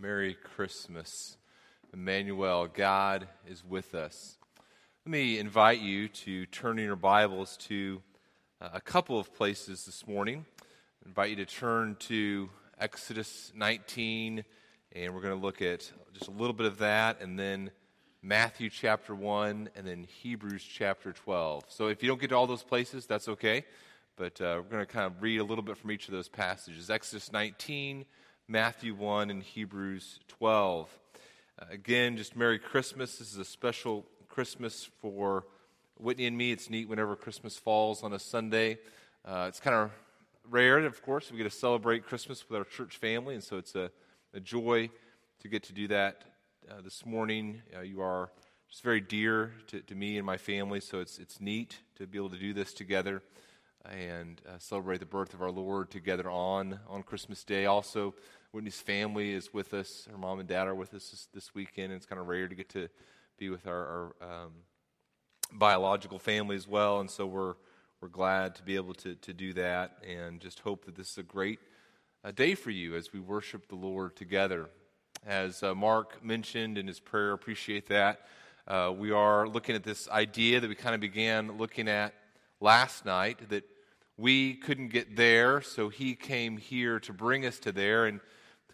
Merry Christmas. Emmanuel, God is with us. Let me invite you to turn in your Bibles to a couple of places this morning. I invite you to turn to Exodus 19, and we're going to look at just a little bit of that, and then Matthew chapter 1, and then Hebrews chapter 12. So if you don't get to all those places, that's okay, but we're going to kind of read a little bit from each of those passages. Exodus 19, Matthew 1, and Hebrews 12. Again, just Merry Christmas. This is a special Christmas for Whitney and me. It's neat whenever Christmas falls on a Sunday. It's kind of rare, of course. We get to celebrate Christmas with our church family, and so it's a joy to get to do that. This morning, you are just very dear to me and my family, so it's neat to be able to do this together and celebrate the birth of our Lord together on Christmas Day. Also, Whitney's family is with us. Her mom and dad are with us this weekend, and it's kind of rare to get to be with our biological family as well, and so we're glad to be able to do that, and just hope that this is a great day for you as we worship the Lord together. As Mark mentioned in his prayer, appreciate that. We are looking at this idea that we kind of began looking at last night, that we couldn't get there, so he came here to bring us to there, and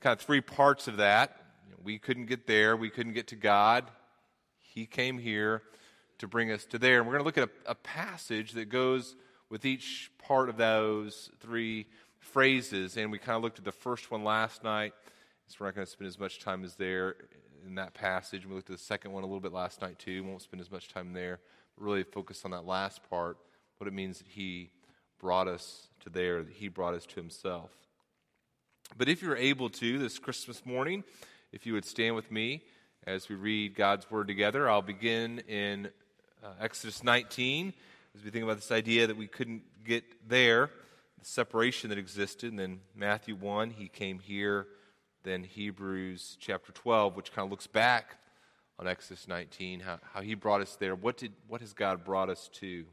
kind of three parts of that. We couldn't get there, we couldn't get to God, he came here to bring us to there. And we're going to look at a passage that goes with each part of those three phrases, and we kind of looked at the first one last night. So we're not going to spend as much time as there in that passage. We looked at the second one a little bit last night too. We won't spend as much time there. But really focus on that last part, what it means that he brought us to there, that he brought us to himself. But if you're able to, this Christmas morning, if you would stand with me as we read God's word together. I'll begin in Exodus 19, as we think about this idea that we couldn't get there, the separation that existed, and then Matthew 1, he came here. Then Hebrews chapter 12, which kind of looks back on Exodus 19, how he brought us there. What has God brought us to?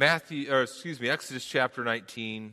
Exodus chapter 19,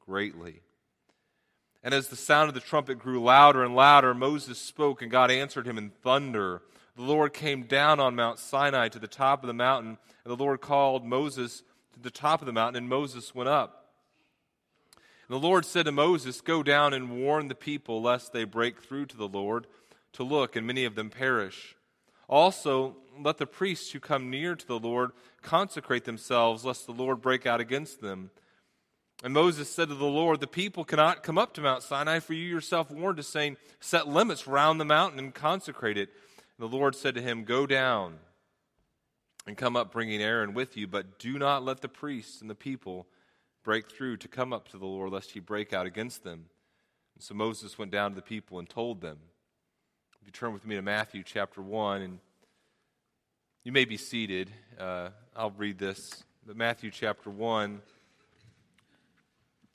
greatly. And as the sound of the trumpet grew louder and louder, Moses spoke, and God answered him in thunder. The Lord came down on Mount Sinai to the top of the mountain, and the Lord called Moses to the top of the mountain, and Moses went up. And the Lord said to Moses, "Go down and warn the people, lest they break through to the Lord to look, and many of them perish. Also, let the priests who come near to the Lord consecrate themselves, lest the Lord break out against them." And Moses said to the Lord, "The people cannot come up to Mount Sinai, for you yourself warned us, saying, 'Set limits round the mountain and consecrate it.'" And the Lord said to him, "Go down and come up, bringing Aaron with you, but do not let the priests and the people break through to come up to the Lord, lest he break out against them." And so Moses went down to the people and told them. If you turn with me to Matthew chapter 1, and you may be seated. I'll read this. But Matthew chapter 1,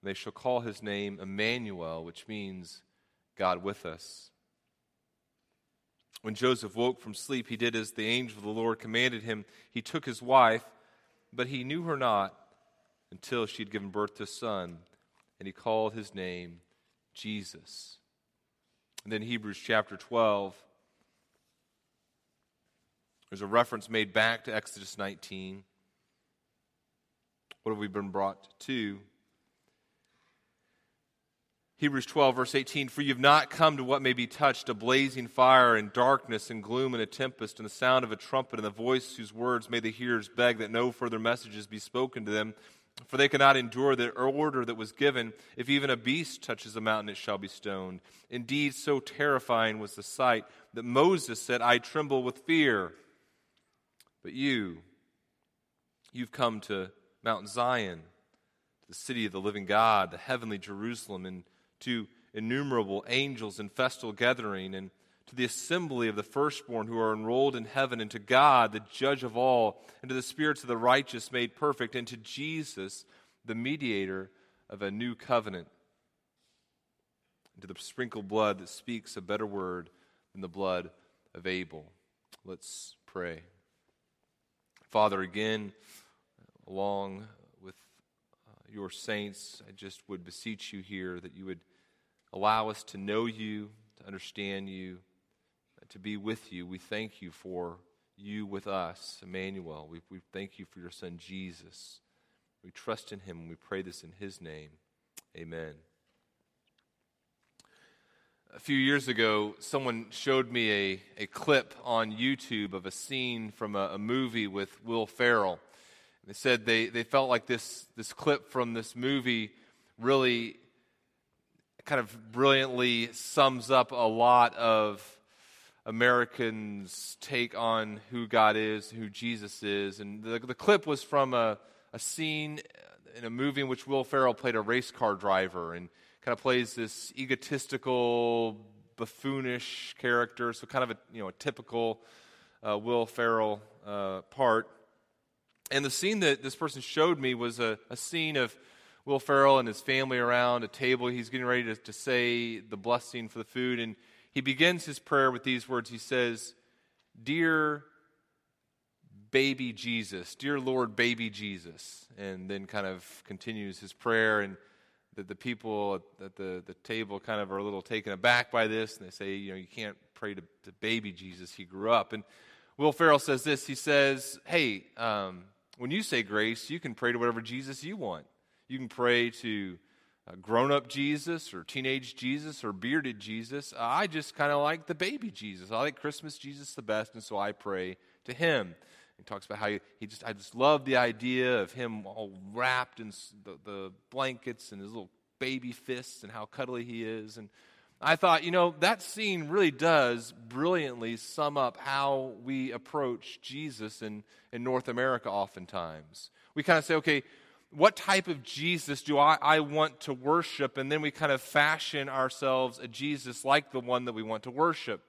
and they shall call his name Emmanuel," which means God with us. When Joseph woke from sleep, he did as the angel of the Lord commanded him. He took his wife, but he knew her not until she had given birth to a son, and he called his name Jesus. And then Hebrews chapter 12, there's a reference made back to Exodus 19. What have we been brought to? Hebrews 12, verse 18, for you have not come to what may be touched, a blazing fire and darkness and gloom and a tempest and the sound of a trumpet and the voice whose words made the hearers beg that no further messages be spoken to them, for they could not endure the order that was given. If even a beast touches a mountain, it shall be stoned. Indeed, so terrifying was the sight that Moses said, I tremble with fear. But you've come to Mount Zion, to the city of the living God, the heavenly Jerusalem, and to innumerable angels in festal gathering, and to the assembly of the firstborn who are enrolled in heaven, and to God, the judge of all, and to the spirits of the righteous made perfect, and to Jesus, the mediator of a new covenant, and to the sprinkled blood that speaks a better word than the blood of Abel. Let's pray. Father, again, along with your saints, I just would beseech you here that you would allow us to know you, to understand you, to be with you. We thank you for you with us, Emmanuel. We thank you for your son, Jesus. We trust in him, and we pray this in his name. Amen. A few years ago, someone showed me a clip on YouTube of a scene from a movie with Will Ferrell. They said they felt like this clip from this movie really kind of brilliantly sums up a lot of Americans' take on who God is, who Jesus is. And the clip was from a scene in a movie in which Will Ferrell played a race car driver and kind of plays this egotistical, buffoonish character, so kind of a typical Will Ferrell part. And the scene that this person showed me was a scene of Will Ferrell and his family around a table. He's getting ready to say the blessing for the food, and he begins his prayer with these words. He says, Dear baby Jesus, dear Lord baby Jesus, and then kind of continues his prayer, and that the people at the table kind of are a little taken aback by this, and they say, you can't pray to baby Jesus. He grew up. And Will Ferrell says this. He says, hey, when you say grace, you can pray to whatever Jesus you want. You can pray to grown-up Jesus or teenage Jesus or bearded Jesus. I just kind of like the baby Jesus. I like Christmas Jesus the best, and so I pray to him. He talks about how I just love the idea of him all wrapped in the blankets and his little baby fists and how cuddly he is. And I thought, that scene really does brilliantly sum up how we approach Jesus in North America oftentimes. We kind of say, okay, what type of Jesus do I want to worship? And then we kind of fashion ourselves a Jesus like the one that we want to worship.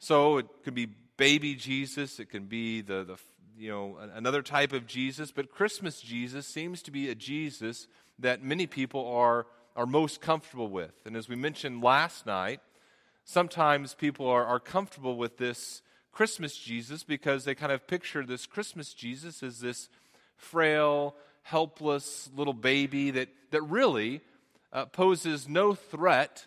So it could be baby Jesus, it can be the another type of Jesus, but Christmas Jesus seems to be a Jesus that many people are most comfortable with. And as we mentioned last night, sometimes people are comfortable with this Christmas Jesus because they kind of picture this Christmas Jesus as this frail, helpless little baby that really poses no threat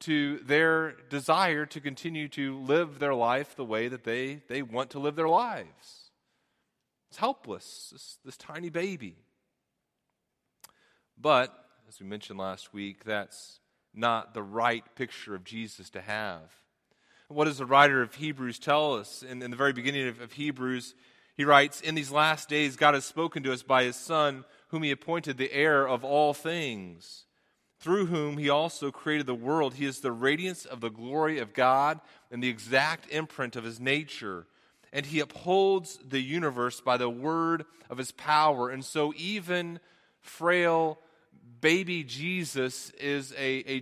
to their desire to continue to live their life the way that they want to live their lives. It's helpless, this tiny baby. But as we mentioned last week, that's not the right picture of Jesus to have. What does the writer of Hebrews tell us? In the very beginning of Hebrews, he writes, In these last days God has spoken to us by his Son, whom he appointed the heir of all things, through whom he also created the world. He is the radiance of the glory of God and the exact imprint of his nature. And he upholds the universe by the word of his power. And so even frail baby Jesus is a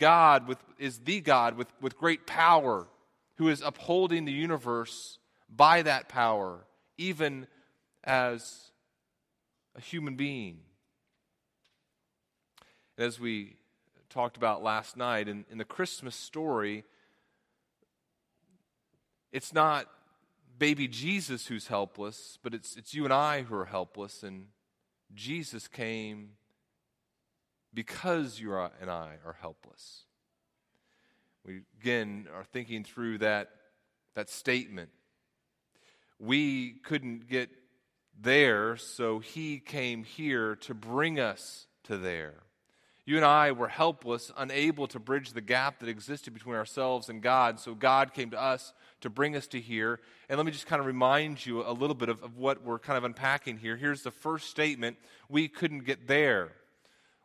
God with great power, who is upholding the universe by that power, even as a human being. And as we talked about last night in the Christmas story, It's not baby Jesus who's helpless, but it's you and I who are helpless, and Jesus came because you and I are helpless. We, again, are thinking through that statement. We couldn't get there, so he came here to bring us to there. You and I were helpless, unable to bridge the gap that existed between ourselves and God, so God came to us to bring us to here. And let me just kind of remind you a little bit of what we're kind of unpacking here. Here's the first statement: we couldn't get there.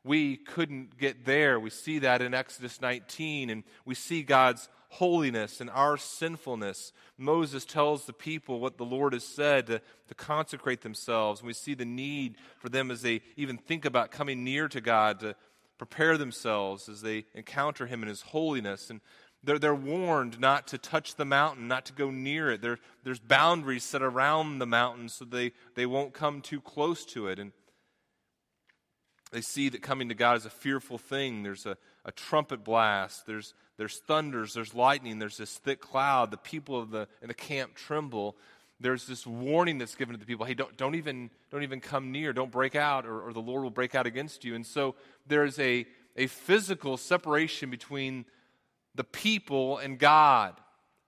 We couldn't get there. We see that in Exodus 19, and we see God's holiness and our sinfulness. Moses tells the people what the Lord has said to consecrate themselves. And we see the need for them as they even think about coming near to God, to prepare themselves as they encounter him in his holiness. And they're warned not to touch the mountain, not to go near it. There's boundaries set around the mountain so they won't come too close to it. And they see that coming to God is a fearful thing. There's a trumpet blast. There's thunders. There's lightning. There's this thick cloud. The people in the camp tremble. There's this warning that's given to the people. Hey, don't even come near. Don't break out, or the Lord will break out against you. And so there's a physical separation between the people and God.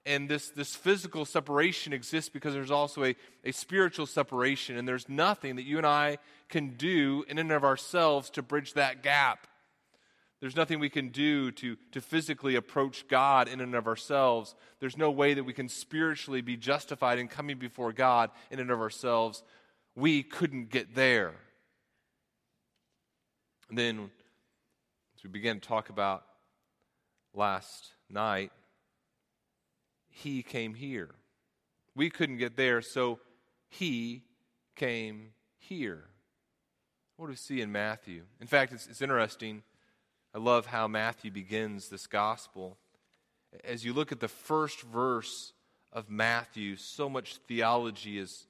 And this physical separation exists because there's also a spiritual separation, and there's nothing that you and I can do in and of ourselves to bridge that gap. There's nothing we can do to physically approach God in and of ourselves. There's no way that we can spiritually be justified in coming before God in and of ourselves. We couldn't get there. And then, as we began to talk about last night, he came here. We couldn't get there, so he came here. What do we see in Matthew? In fact, it's interesting. I love how Matthew begins this gospel. As you look at the first verse of Matthew, so much theology is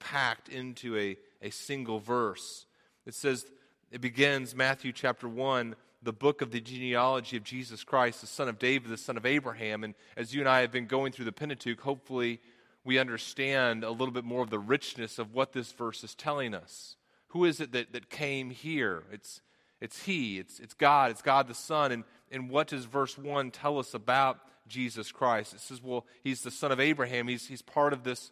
packed into a single verse. It says, it begins, Matthew chapter 1, the book of the genealogy of Jesus Christ, the son of David, the son of Abraham. And as you and I have been going through the Pentateuch, hopefully we understand a little bit more of the richness of what this verse is telling us. Who is it that came here? It's he, it's God the Son. And what does verse 1 tell us about Jesus Christ? It says, well, he's the son of Abraham. He's part of this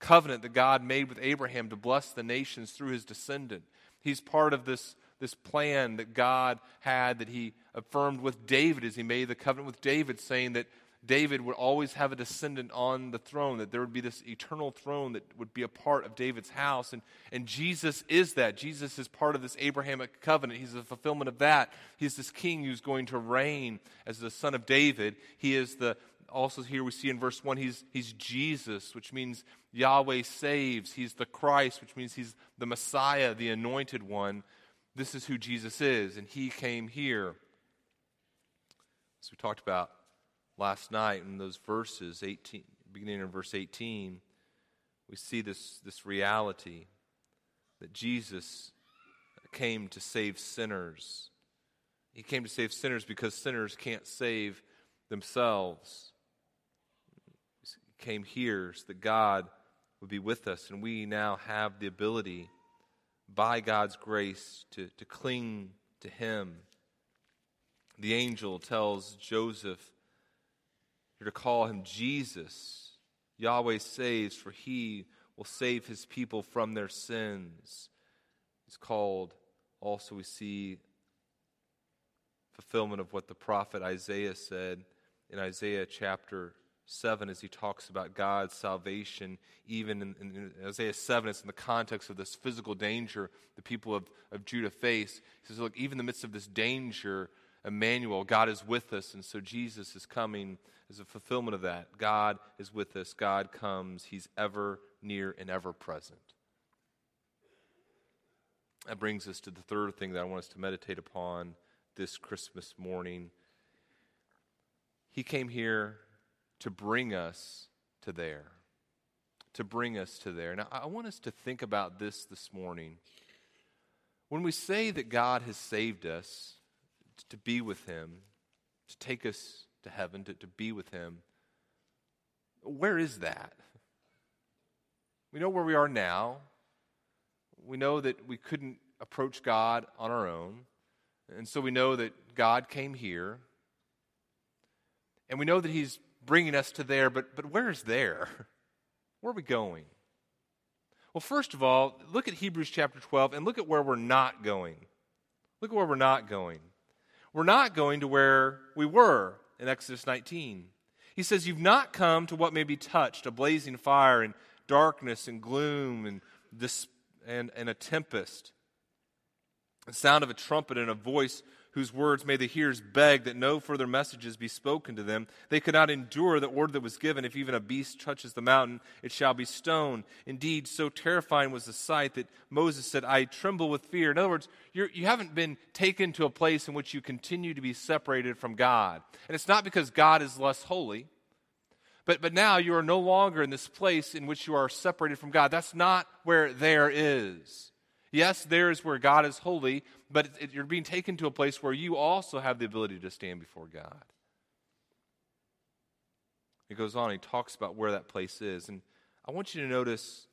covenant that God made with Abraham to bless the nations through his descendant. He's part of this plan that God had, that he affirmed with David as he made the covenant with David, saying that David would always have a descendant on the throne, that there would be this eternal throne that would be a part of David's house. And Jesus is that. Jesus is part of this Abrahamic covenant. He's the fulfillment of that. He's this king who's going to reign as the son of David. He is also here we see in verse 1, he's Jesus, which means Yahweh saves. He's the Christ, which means he's the Messiah, the anointed one. This is who Jesus is, and he came here. As we talked about last night in those verses, 18, beginning in verse 18, we see this reality that Jesus came to save sinners. He came to save sinners because sinners can't save themselves. He came here so that God would be with us, and we now have the ability by God's grace to cling to him. The angel tells Joseph to call him Jesus. Yahweh saves, for he will save his people from their sins. He's called, also we see fulfillment of what the prophet Isaiah said in Isaiah chapter 7, as he talks about God's salvation. Even in Isaiah 7, it's in the context of this physical danger the people of Judah face. He says, look, even in the midst of this danger, Emmanuel, God is with us, and so Jesus is coming as a fulfillment of that. God is with us. God comes. He's ever near and ever present. That brings us to the third thing that I want us to meditate upon this Christmas morning. He came here to bring us to there, to bring us to there. Now, I want us to think about this morning. When we say that God has saved us to be with him, to take us to heaven, to be with him, Where is that? We know where we are now. We know that we couldn't approach God on our own. And so we know that God came here. And we know that he's bringing us to there, but where is there? Where are we going? Well, first of all, look at Hebrews chapter 12 and look at where we're not going. Look at where we're not going. We're not going to where we were in Exodus 19. He says, you've not come to what may be touched, a blazing fire and darkness and gloom and a tempest, the sound of a trumpet and a voice whose words made the hearers beg that no further messages be spoken to them. They could not endure the order that was given. If even a beast touches the mountain, it shall be stoned. Indeed, so terrifying was the sight that Moses said, I tremble with fear. In other words, you haven't been taken to a place in which you continue to be separated from God. And it's not because God is less holy, but now you are no longer in this place in which you are separated from God. That's not where there is. Yes, there is where God is holy, but you're being taken to a place where you also have the ability to stand before God. He goes on, he talks about where that place is. And I want you to notice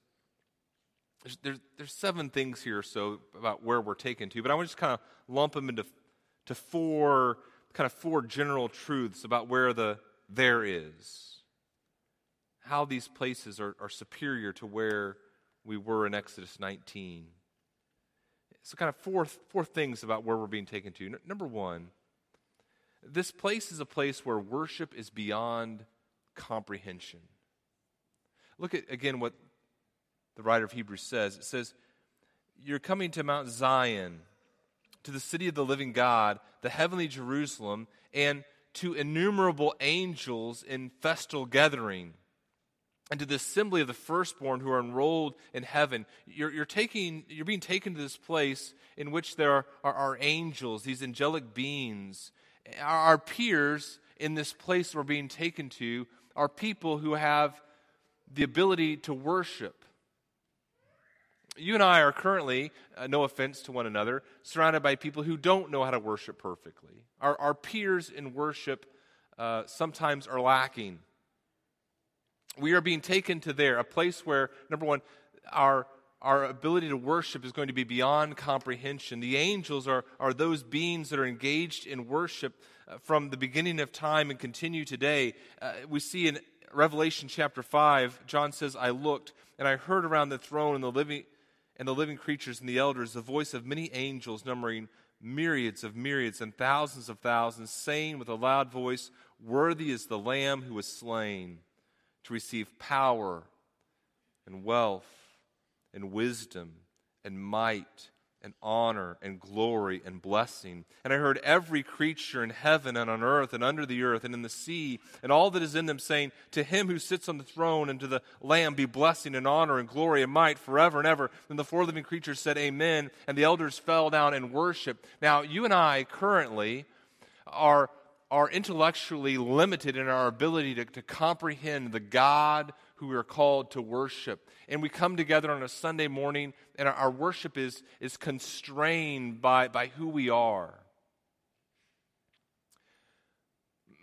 there's seven things here or so about where we're taken to, but I want to just kind of lump them into four general truths about where the there is. How these places are superior to where we were in Exodus 19. So kind of four things about where we're being taken to. Number one, this place is a place where worship is beyond comprehension. Look at, again, what the writer of Hebrews says. It says, you're coming to Mount Zion, to the city of the living God, the heavenly Jerusalem, and to innumerable angels in festal gathering, and to the assembly of the firstborn who are enrolled in heaven. You're being taken to this place in which there are angels, these angelic beings. Our peers in this place we're being taken to are people who have the ability to worship. You and I are currently, no offense to one another, surrounded by people who don't know how to worship perfectly. Our peers in worship sometimes are lacking. We are being taken to there, a place where, number one, our ability to worship is going to be beyond comprehension. The angels are those beings that are engaged in worship from the beginning of time and continue today. We see in Revelation chapter 5, John says, I looked, and I heard around the throne and the living creatures and the elders the voice of many angels numbering myriads of myriads and thousands of thousands, saying with a loud voice, worthy is the Lamb who was slain to receive power and wealth and wisdom and might and honor and glory and blessing. And I heard every creature in heaven and on earth and under the earth and in the sea and all that is in them saying, to him who sits on the throne and to the Lamb be blessing and honor and glory and might forever and ever. Then the four living creatures said, Amen. And the elders fell down and worshiped. Now, you and I currently are intellectually limited in our ability to comprehend the God who we are called to worship. And we come together on a Sunday morning, and our worship is constrained by who we are.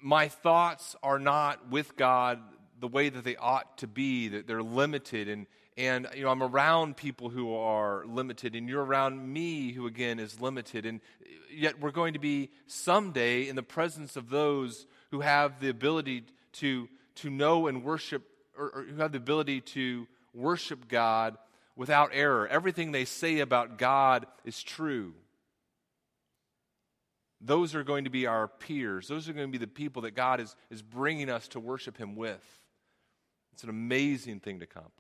My thoughts are not with God the way that they ought to be, that they're limited. And you know, I'm around people who are limited, and you're around me who, again, is limited. And yet we're going to be someday in the presence of those who have the ability to know and worship, or who have the ability to worship God without error. Everything they say about God is true. Those are going to be our peers. Those are going to be the people that God is bringing us to worship him with. It's an amazing thing to contemplate.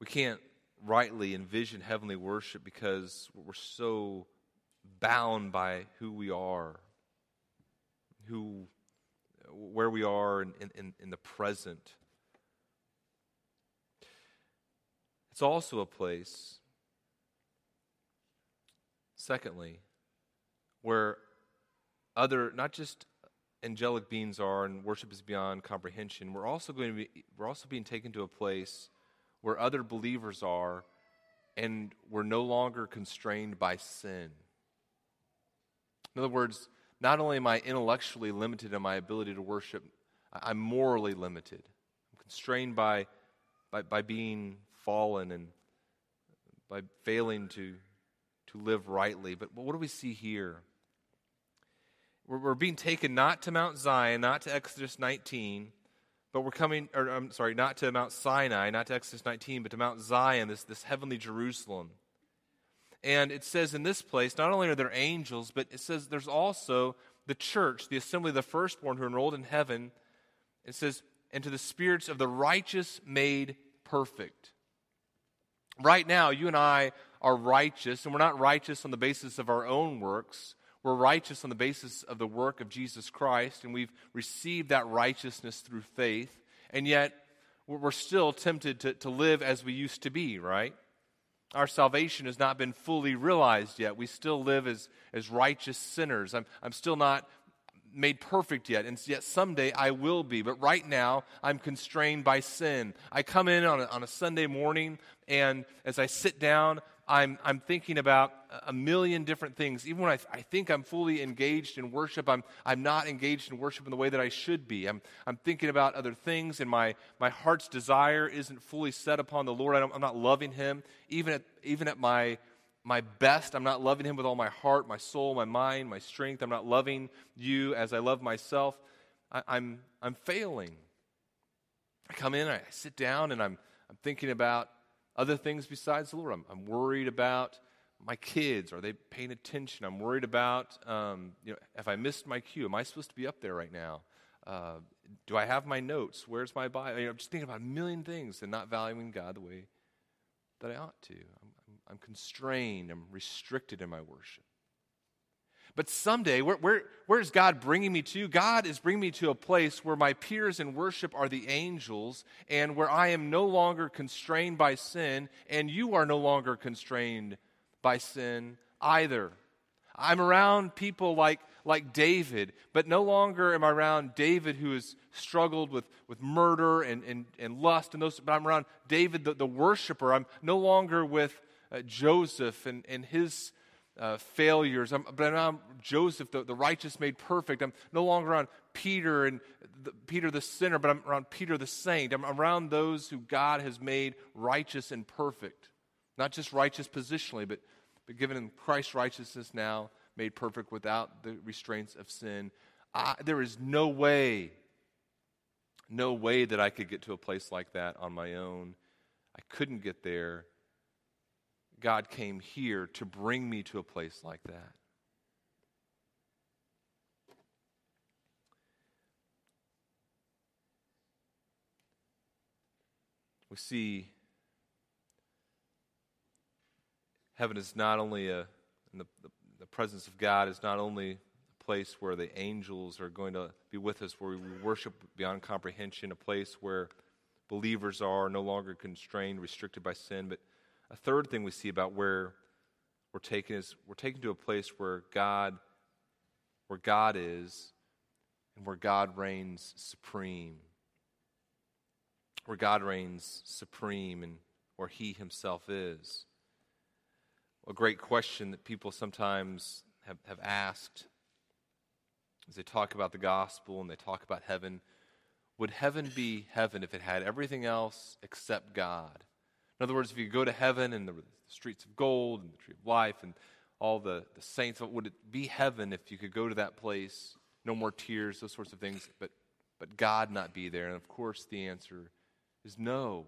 We can't rightly envision heavenly worship because we're so bound by who we are, where we are in the present. It's also a place, secondly, where not just angelic beings are and worship is beyond comprehension, we're also being taken to a place where other believers are, and we're no longer constrained by sin. In other words, not only am I intellectually limited in my ability to worship, I'm morally limited. I'm constrained by being fallen and by failing to live rightly. But what do we see here? We're being taken not to Mount Zion, not to Exodus 19, but we're coming, or I'm sorry, not to Mount Sinai, not to Exodus 19, but to Mount Zion, this heavenly Jerusalem. And it says in this place, not only are there angels, but it says there's also the church, the assembly of the firstborn who are enrolled in heaven. It says, and to the spirits of the righteous made perfect. Right now, you and I are righteous, and we're not righteous on the basis of our own works. We're righteous on the basis of the work of Jesus Christ, and we've received that righteousness through faith, and yet we're still tempted to live as we used to be, right? Our salvation has not been fully realized yet. We still live as righteous sinners. I'm still not made perfect yet, and yet someday I will be. But right now, I'm constrained by sin. I come in on a Sunday morning, and as I sit down, I'm thinking about a million different things. Even when I think I'm fully engaged in worship, I'm not engaged in worship in the way that I should be. I'm thinking about other things, and my heart's desire isn't fully set upon the Lord. I'm not loving Him. Even at my best, I'm not loving Him with all my heart, my soul, my mind, my strength. I'm not loving You as I love myself. I'm failing. I come in, I sit down, and I'm thinking about other things besides the Lord. I'm worried about my kids. Are they paying attention? I'm worried about, if I missed my cue, am I supposed to be up there right now? Do I have my notes? Where's my Bible? I'm just thinking about a million things and not valuing God the way that I ought to. I'm constrained. I'm restricted in my worship. But someday, where is God bringing me to? God is bringing me to a place where my peers in worship are the angels, and where I am no longer constrained by sin, and you are no longer constrained by sin either. I'm around people like David, but no longer am I around David who has struggled with murder and lust and those. But I'm around David, the worshiper. I'm no longer with Joseph and his failures. But I'm Joseph, the righteous made perfect. I'm no longer on Peter and Peter the sinner, but I'm around Peter the saint. I'm around those who God has made righteous and perfect. Not just righteous positionally, but given in Christ's righteousness now, made perfect without the restraints of sin. There is no way that I could get to a place like that on my own. I couldn't get there. God came here to bring me to a place like that. We see heaven is not only the presence of God is not only a place where the angels are going to be with us, where we worship beyond comprehension, a place where believers are no longer constrained, restricted by sin, but a third thing we see about where we're taken is we're taken to a place where God is and where God reigns supreme. Where God reigns supreme and where He Himself is. A great question that people sometimes have asked as they talk about the gospel and they talk about heaven, would heaven be heaven if it had everything else except God? In other words, if you go to heaven and the streets of gold and the tree of life and all the saints, would it be heaven if you could go to that place? No more tears, those sorts of things, but God not be there. And of course the answer is no.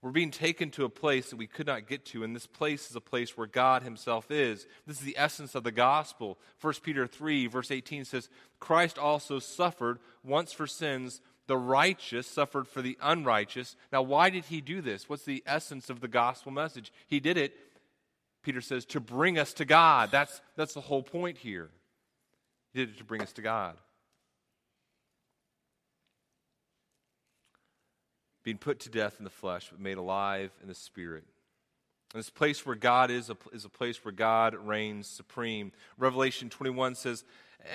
We're being taken to a place that we could not get to, and this place is a place where God Himself is. This is the essence of the gospel. 1 Peter 3, verse 18 says, Christ also suffered once for sins. The righteous suffered for the unrighteous. Now, why did He do this? What's the essence of the gospel message? He did it, Peter says, to bring us to God. That's the whole point here. He did it to bring us to God. Being put to death in the flesh, but made alive in the spirit. And this place where God is a place where God reigns supreme. Revelation 21 says,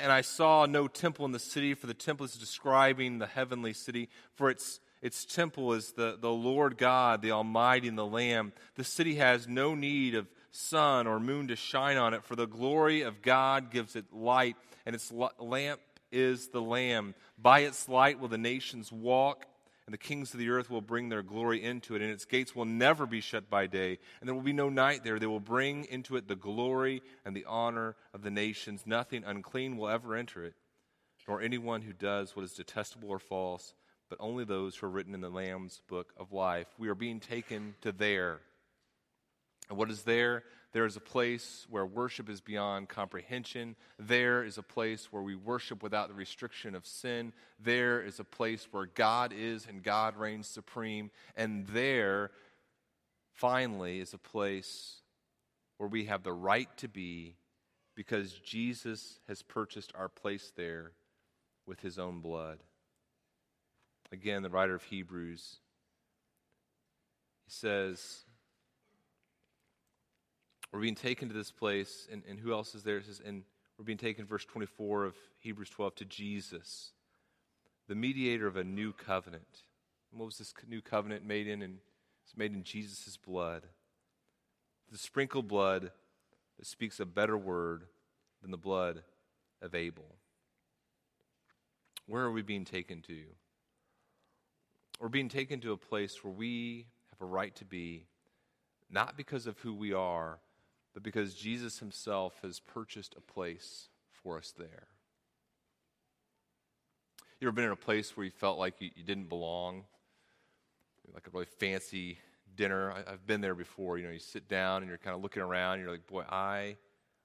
And I saw no temple in the city, for the temple is describing the heavenly city, for its temple is the Lord God, the Almighty, and the Lamb. The city has no need of sun or moon to shine on it, for the glory of God gives it light, and its lamp is the Lamb. By its light will the nations walk, and the kings of the earth will bring their glory into it, and its gates will never be shut by day, and there will be no night there. They will bring into it the glory and the honor of the nations. Nothing unclean will ever enter it, nor anyone who does what is detestable or false, but only those who are written in the Lamb's book of life. We are being taken to there. And what is there? There is a place where worship is beyond comprehension. There is a place where we worship without the restriction of sin. There is a place where God is and God reigns supreme. And there, finally, is a place where we have the right to be because Jesus has purchased our place there with his own blood. Again, the writer of Hebrews, he says, we're being taken to this place, and who else is there? It says, and we're being taken, verse 24 of Hebrews 12, to Jesus, the mediator of a new covenant. And what was this new covenant made in? And it's made in Jesus' blood. The sprinkled blood that speaks a better word than the blood of Abel. Where are we being taken to? We're being taken to a place where we have a right to be, not because of who we are, but because Jesus himself has purchased a place for us there. You ever been in a place where you felt like you didn't belong? Like a really fancy dinner. I've been there before. You know, you sit down and you're kind of looking around. And you're like, boy, I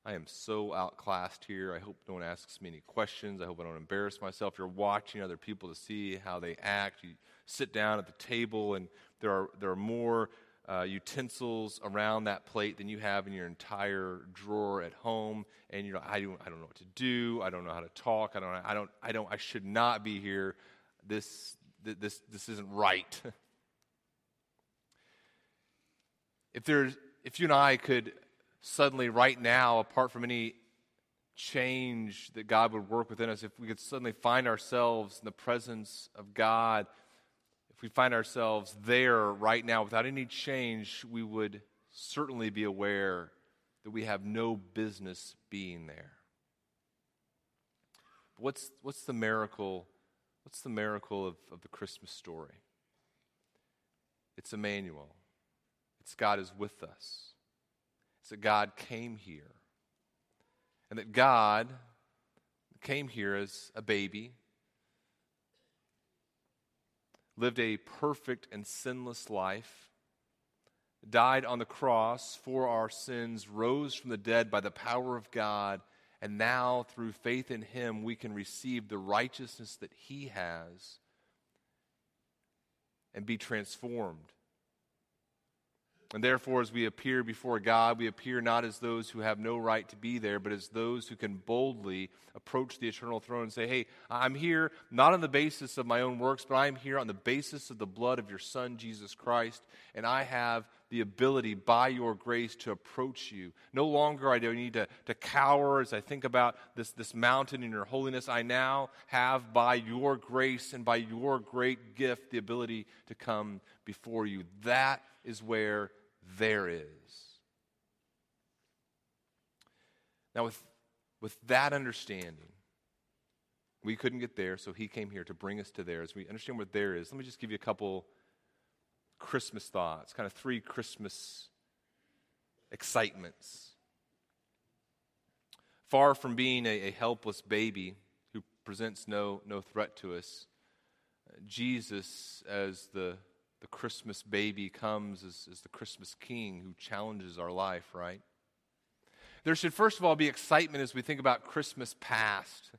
am so outclassed here. I hope no one asks me any questions. I hope I don't embarrass myself. You're watching other people to see how they act. You sit down at the table and there are more utensils around that plate than you have in your entire drawer at home, and you're like, I don't know what to do. I don't know how to talk. I should not be here. This isn't right. If you and I could suddenly right now, apart from any change that God would work within us, if we could suddenly find ourselves in the presence of God, if we find ourselves there right now without any change, we would certainly be aware that we have no business being there. But what's the miracle? What's the miracle of the Christmas story? It's Emmanuel. It's God is with us. It's that God came here. And that God came here as a baby, lived a perfect and sinless life, died on the cross for our sins, rose from the dead by the power of God, and now through faith in him we can receive the righteousness that he has and be transformed. And therefore, as we appear before God, we appear not as those who have no right to be there, but as those who can boldly approach the eternal throne and say, hey, I'm here not on the basis of my own works, but I'm here on the basis of the blood of your Son, Jesus Christ, and I have the ability by your grace to approach you. No longer I need to cower as I think about this mountain in your holiness. I now have by your grace and by your great gift the ability to come before you. That is where there is. Now with that understanding, we couldn't get there, so he came here to bring us to there. As we understand what there is, let me just give you a couple Christmas thoughts, kind of three Christmas excitements. Far from being a helpless baby who presents no threat to us, Jesus as the Christmas baby comes as the Christmas king who challenges our life, right? There should first of all be excitement as we think about Christmas past.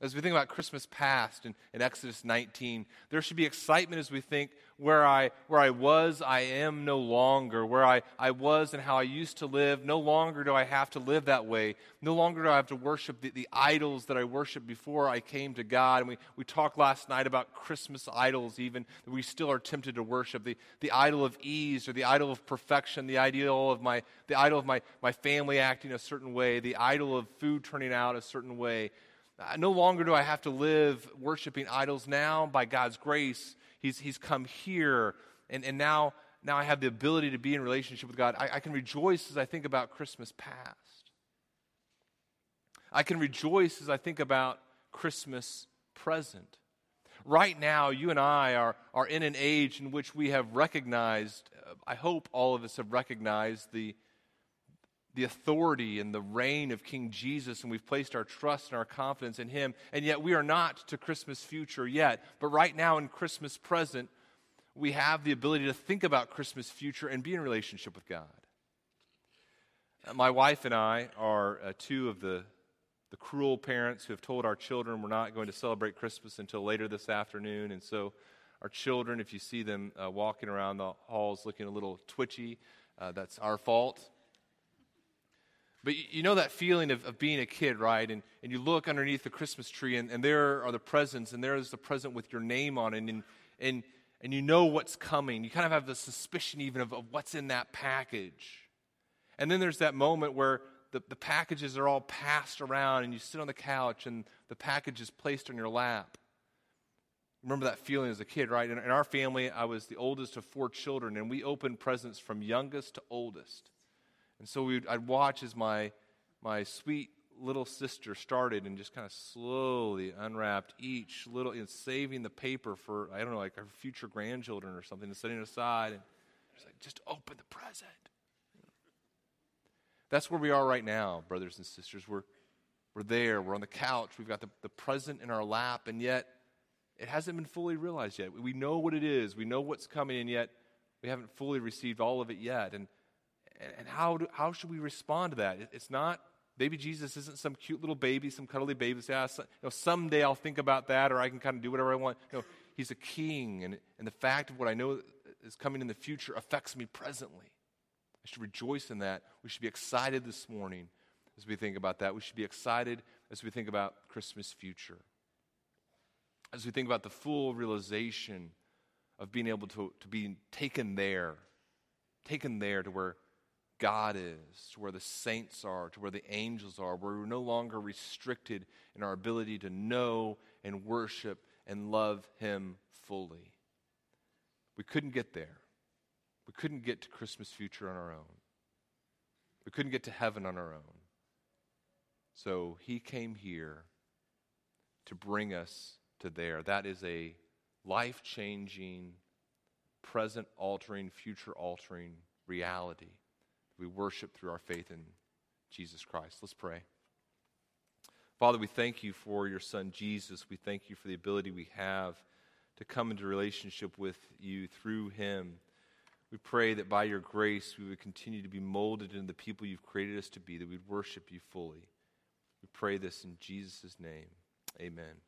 As we think about Christmas past in Exodus 19, there should be excitement as we think where I was, I am no longer. Where I was and how I used to live, no longer do I have to live that way. No longer do I have to worship the idols that I worshiped before I came to God. And we talked last night about Christmas idols even, that we still are tempted to worship. The idol of ease or the idol of perfection, the idol of my family acting a certain way, the idol of food turning out a certain way. No longer do I have to live worshiping idols now. By God's grace, He's come here, and now Now I have the ability to be in relationship with God. I can rejoice as I think about Christmas past. I can rejoice as I think about Christmas present. Right now, you and I are in an age in which we have recognized, I hope all of us have recognized the authority and the reign of King Jesus, and we've placed our trust and our confidence in him, and yet we are not to Christmas future yet. But right now in Christmas present, we have the ability to think about Christmas future and be in relationship with God. My wife and I are two of the cruel parents who have told our children we're not going to celebrate Christmas until later this afternoon. And so our children, if you see them walking around the halls looking a little twitchy, that's our fault. But you know that feeling of being a kid, right? And you look underneath the Christmas tree, and there are the presents, and there is the present with your name on it, and you know what's coming. You kind of have the suspicion even of what's in that package. And then there's that moment where the packages are all passed around, and you sit on the couch, and the package is placed on your lap. Remember that feeling as a kid, right? In our family, I was the oldest of four children, and we opened presents from youngest to oldest. And so I'd watch as my sweet little sister started and just kind of slowly unwrapped each little, and saving the paper for, I don't know, like our future grandchildren or something, and setting it aside, and just like, just open the present. That's where we are right now, brothers and sisters. We're there. We're on the couch. We've got the present in our lap, and yet it hasn't been fully realized yet. We know what it is. We know what's coming, and yet we haven't fully received all of it yet. And how should we respond to that? It's not, baby Jesus isn't some cute little baby, some cuddly baby. Say, someday I'll think about that, or I can kind of do whatever I want. No, he's a king, and the fact of what I know is coming in the future affects me presently. I should rejoice in that. We should be excited this morning as we think about that. We should be excited as we think about Christmas future. As we think about the full realization of being able to be taken there to where God is, to where the saints are, to where the angels are, where we're no longer restricted in our ability to know and worship and love him fully. We couldn't get there. We couldn't get to Christmas future on our own. We couldn't get to heaven on our own. So he came here to bring us to there. That is a life-changing, present-altering, future-altering reality. We worship through our faith in Jesus Christ. Let's pray. Father, we thank you for your Son, Jesus. We thank you for the ability we have to come into relationship with you through him. We pray that by your grace we would continue to be molded into the people you've created us to be, that we'd worship you fully. We pray this in Jesus' name. Amen.